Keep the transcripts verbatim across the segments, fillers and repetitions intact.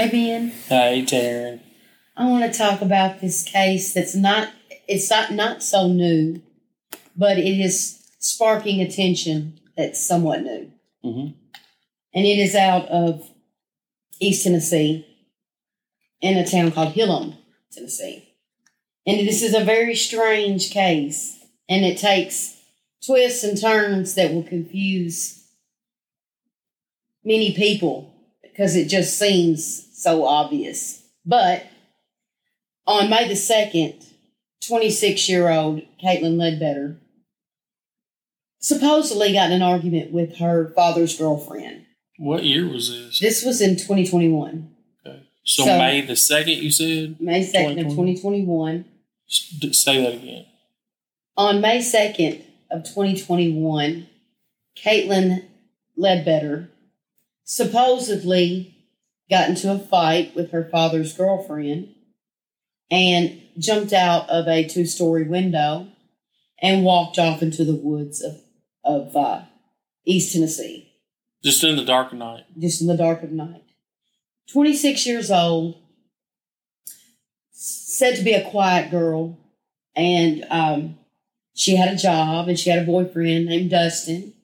Hey, Ben. Hey, Taryn. I want to talk about this case that's not, it's not, not so new, but it is sparking attention that's somewhat new. Mm-hmm. And it is out of East Tennessee in a town called Hilham, Tennessee. And this is a very strange case, and it takes twists and turns that will confuse many people because it just seems so obvious. But on May the second, twenty-six-year-old Kaitlyn Leadbetter supposedly got in an argument with her father's girlfriend. What year was this? This was in twenty twenty-one. Okay. So, so May the second, you said? May second of twenty twenty-one. Say that again. On May second of twenty twenty-one, Kaitlyn Leadbetter supposedly got into a fight with her father's girlfriend and jumped out of a two-story window and walked off into the woods of, of uh, East Tennessee. Just in the dark of night. Just in the dark of night. twenty-six years old, said to be a quiet girl, and um, she had a job, and she had a boyfriend named Dustin,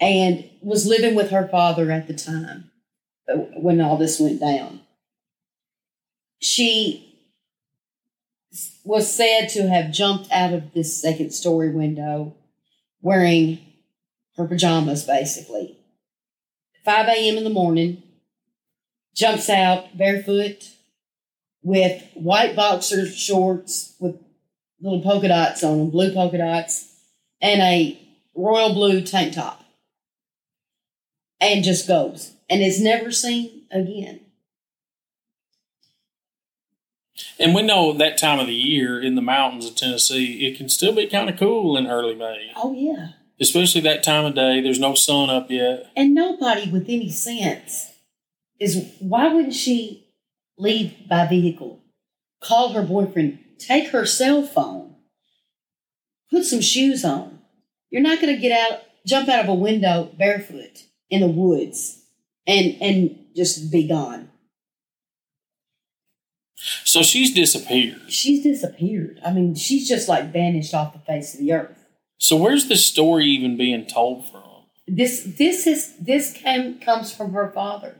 and was living with her father at the time when all this went down. She was said to have jumped out of this second-story window wearing her pajamas, basically. five a.m. in the morning, jumps out barefoot with white boxer shorts with little polka dots on them, blue polka dots, and a royal blue tank top, and just goes, and is never seen again. And we know that time of the year in the mountains of Tennessee, it can still be kind of cool in early May. Oh, yeah. Especially that time of day. There's no sun up yet. And nobody with any sense is, why wouldn't she leave by vehicle, call her boyfriend, take her cell phone, put some shoes on? You're not going to get out, jump out of a window barefoot in the woods and, and just be gone. So she's disappeared. She's disappeared. I mean, she's just like vanished off the face of the earth. So where's this story even being told from? This this is this came comes from her father.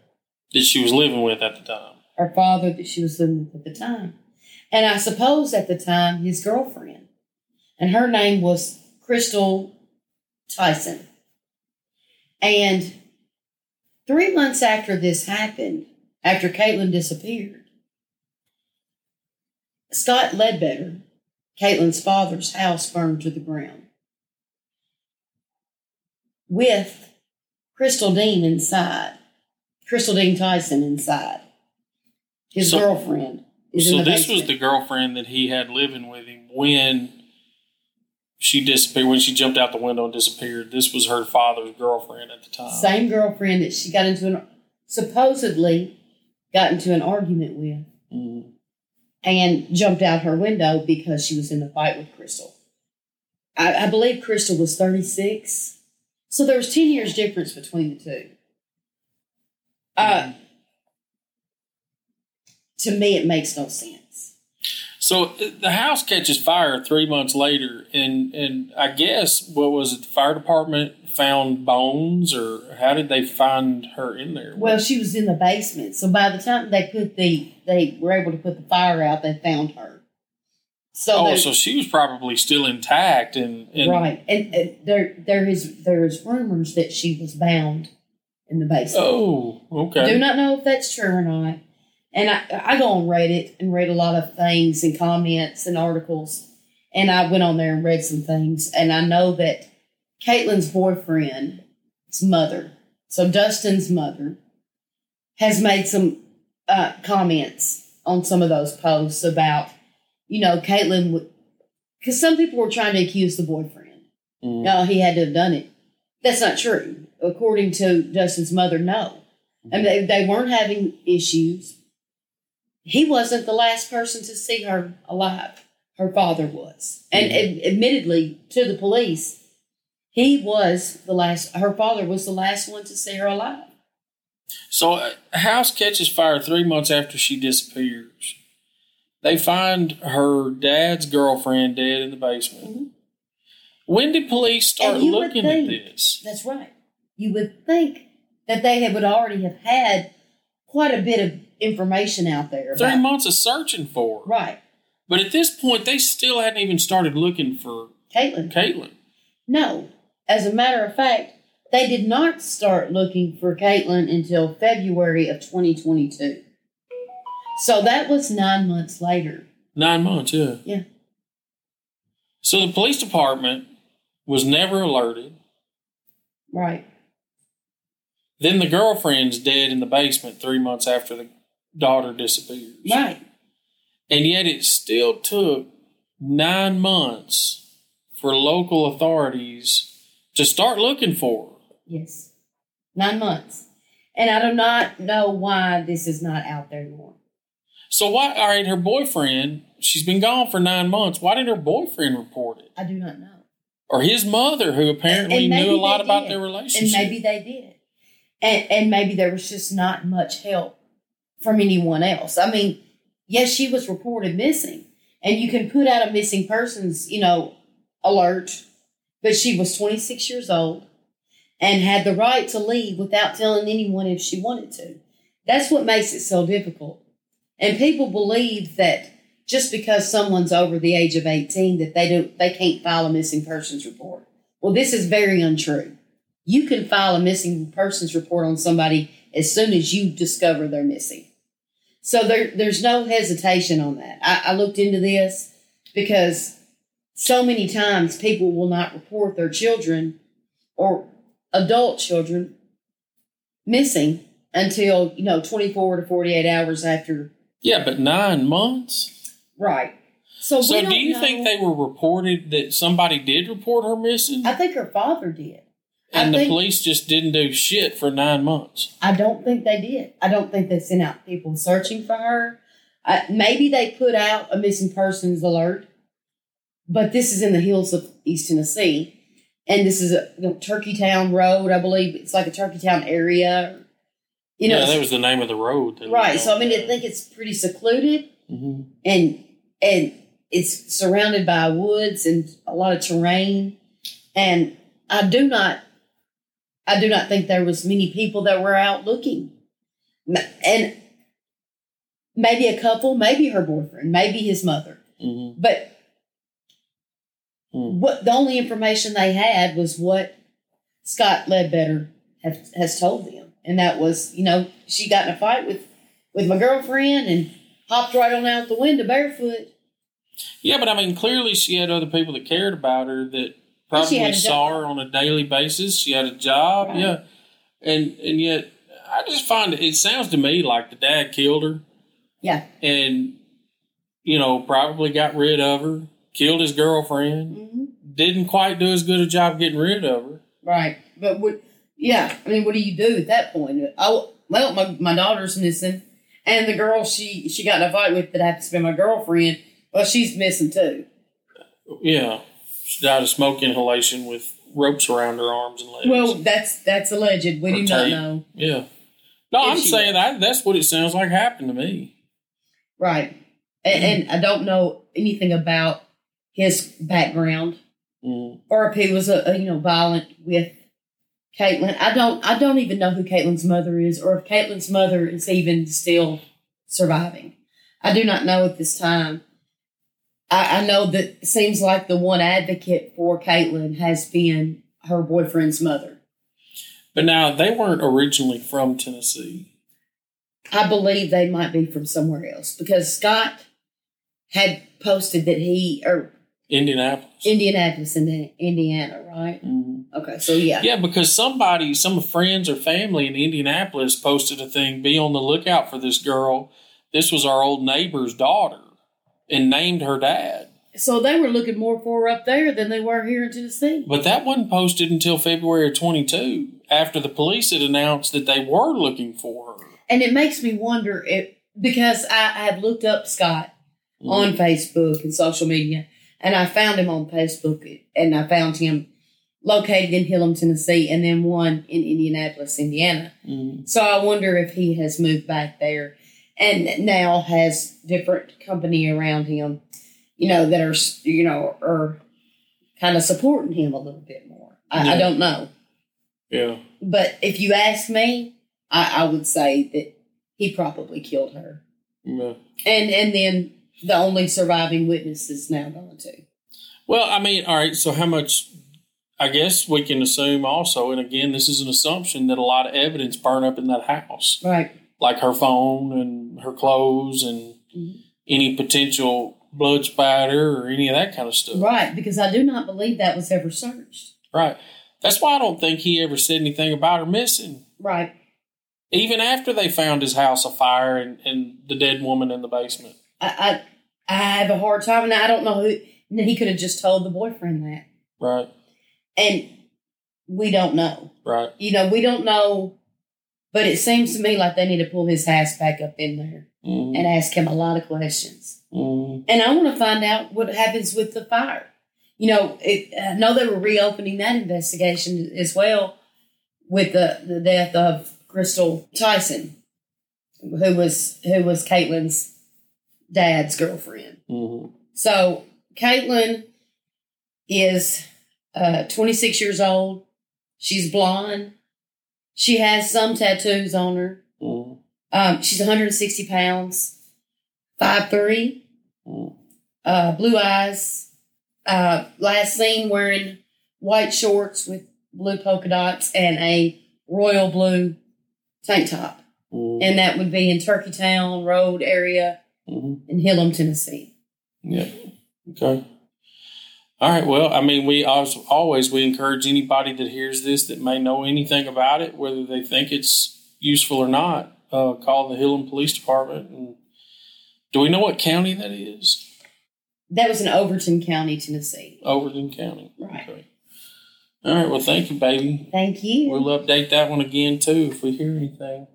That she was living with at the time. Her father that she was living with at the time. And I suppose at the time, his girlfriend. And her name was Crystal Tyson. And three months after this happened, after Kaitlyn disappeared, Scott Leadbetter, Kaitlyn's father's house, burned to the ground with Crystal Dean inside. Crystal Dean Tyson inside. His so, girlfriend is so in the basement. So this was the girlfriend that he had living with him when she disappeared, when she jumped out the window and disappeared. This was her father's girlfriend at the time. Same girlfriend that she got into an supposedly got into an argument with. Mm-hmm. And jumped out her window because she was in a fight with Crystal. I, I believe Crystal was thirty-six. So there was ten years difference between the two. Uh, to me, it makes no sense. So the house catches fire three months later. And, and I guess, what was it, the fire department found bones? Or how did they find her in there? Well, she was in the basement. So by the time they put the... they were able to put the fire out, they found her. So oh, they, so she was probably still intact. And, and right. And, and there, there is there is rumors that she was bound in the basement. Oh, okay. I do not know if that's true or not. And I, I go on Reddit and read a lot of things and comments and articles. And I went on there and read some things. And I know that Kaitlyn's boyfriend's mother, so Dustin's mother, has made some... Uh, comments on some of those posts about, you know, Kaitlyn, because some people were trying to accuse the boyfriend. Mm. No, he had to have done it. That's not true. According to Dustin's mother, no. Mm. I mean, they, they weren't having issues. He wasn't the last person to see her alive. Her father was. Mm. And, and admittedly, to the police, he was the last, her father was the last one to see her alive. So a house catches fire three months after she disappears. They find her dad's girlfriend dead in the basement. Mm-hmm. When did police start looking at this? That's right. You would think that they would already have had quite a bit of information out there. Three months of searching for her. Right. But at this point, they still hadn't even started looking for Kaitlyn. Kaitlyn. No. As a matter of fact, they did not start looking for Kaitlyn until February of twenty twenty-two. So that was nine months later. Nine months, yeah. Yeah. So the police department was never alerted. Right. Then the girlfriend's dead in the basement three months after the daughter disappears. Right. And yet it still took nine months for local authorities to start looking for her. Yes. Nine months. And I do not know why this is not out there more. So why, all right, her boyfriend, she's been gone for nine months. Why did her boyfriend report it? I do not know. Or his mother, who apparently and, and knew a lot did. about their relationship. And maybe they did. And, and maybe there was just not much help from anyone else. I mean, yes, she was reported missing. And you can put out a missing persons, you know, alert. But she was twenty-six years old and had the right to leave without telling anyone if she wanted to. That's what makes it so difficult. And people believe that just because someone's over the age of eighteen that they don't they can't file a missing persons report. Well, this is very untrue. You can file a missing persons report on somebody as soon as you discover they're missing. So there, there's no hesitation on that. I, I looked into this because so many times people will not report their children or adult children missing until, you know, twenty-four to forty-eight hours after. Yeah, but nine months? Right. So, so do you know, think they were reported that somebody did report her missing? I think her father did. And I the police just didn't do shit for nine months. I don't think they did. I don't think they sent out people searching for her. Uh, maybe they put out a missing persons alert. But this is in the hills of East Tennessee. And this is a you know, Turkey Town Road, I believe. It's like a Turkey Town area. You know, yeah, that was the name of the road. Right. So, I mean, I think it's pretty secluded. Mm-hmm. And and it's surrounded by woods and a lot of terrain. And I do not I do not think there was many people that were out looking. And maybe a couple, maybe her boyfriend, maybe his mother. Mm-hmm. But what the only information they had was what Scott Leadbetter have, has told them. And that was, you know, she got in a fight with, with my girlfriend and hopped right on out the window barefoot. Yeah, but I mean, clearly she had other people that cared about her that probably saw her on a daily basis. She had a job, right. yeah. And and yet, I just find it, it sounds to me like the dad killed her. Yeah. And, you know, probably got rid of her. Killed his girlfriend. Mm-hmm. Didn't quite do as good a job getting rid of her. Right. But, what, yeah, I mean, what do you do at that point? I, well, my, my daughter's missing. And the girl she, she got in a fight with that happened to be my girlfriend, well, she's missing too. Yeah. She died of smoke inhalation with ropes around her arms and legs. Well, that's that's alleged. We or do tape. not know. Yeah. No, I'm saying I, that's what it sounds like happened to me. Right. And, and I don't know anything about his background, mm. or if he was a, a you know violent with Kaitlyn. I don't I don't even know who Kaitlyn's mother is, or if Kaitlyn's mother is even still surviving. I do not know at this time. I, I know that it seems like the one advocate for Kaitlyn has been her boyfriend's mother. But now they weren't originally from Tennessee. I believe they might be from somewhere else because Scott had posted that he or. Indianapolis. Indianapolis, Indiana, right? Mm-hmm. Okay, so yeah. Yeah, because somebody, some friends or family in Indianapolis posted a thing, be on the lookout for this girl. This was our old neighbor's daughter and named her dad. So they were looking more for her up there than they were here in Tennessee. But that wasn't posted until February of twenty-two, after the police had announced that they were looking for her. And it makes me wonder, if because I have looked up Scott mm. on Facebook and social media. And I found him on Facebook, and I found him located in Hilham, Tennessee, and then one in Indianapolis, Indiana. Mm. So I wonder if he has moved back there and now has different company around him, you know, that are, you know, are kind of supporting him a little bit more. I, yeah. I don't know. Yeah. But if you ask me, I, I would say that he probably killed her. Yeah. And and then the only surviving witness is now gone too. Well, I mean, all right, so how much, I guess we can assume also, and again, this is an assumption, that a lot of evidence burned up in that house. Right. Like her phone and her clothes and mm-hmm. any potential blood spatter or any of that kind of stuff. Right, because I do not believe that was ever searched. Right. That's why I don't think he ever said anything about her missing. Right. Even after they found his house afire and, and the dead woman in the basement. I, I I have a hard time, and I don't know who. He could have just told the boyfriend that. Right. And we don't know. Right. You know, we don't know, but it seems to me like they need to pull his ass back up in there mm-hmm. and ask him a lot of questions. Mm-hmm. And I want to find out what happens with the fire. You know, it, I know they were reopening that investigation as well with the, the death of Crystal Tyson, who was who was Kaitlyn's dad's girlfriend. Mm-hmm. So Kaitlyn is uh, twenty-six years old. She's blonde. She has some tattoos on her. Mm-hmm. Um, she's one hundred sixty pounds, five foot three, mm-hmm. uh, blue eyes. Uh, last seen wearing white shorts with blue polka dots and a royal blue tank top. Mm-hmm. And that would be in Turkey Town Road area mm-hmm. in Hilham, Tennessee. Yeah. Okay. All right. Well, I mean, we always, we encourage anybody that hears this that may know anything about it, whether they think it's useful or not, uh, call the Hilham Police Department. And do we know what county that is? That was in Overton County, Tennessee. Overton County. Right. Okay. All right. Well, thank you, baby. Thank you. We'll update that one again, too, if we hear anything.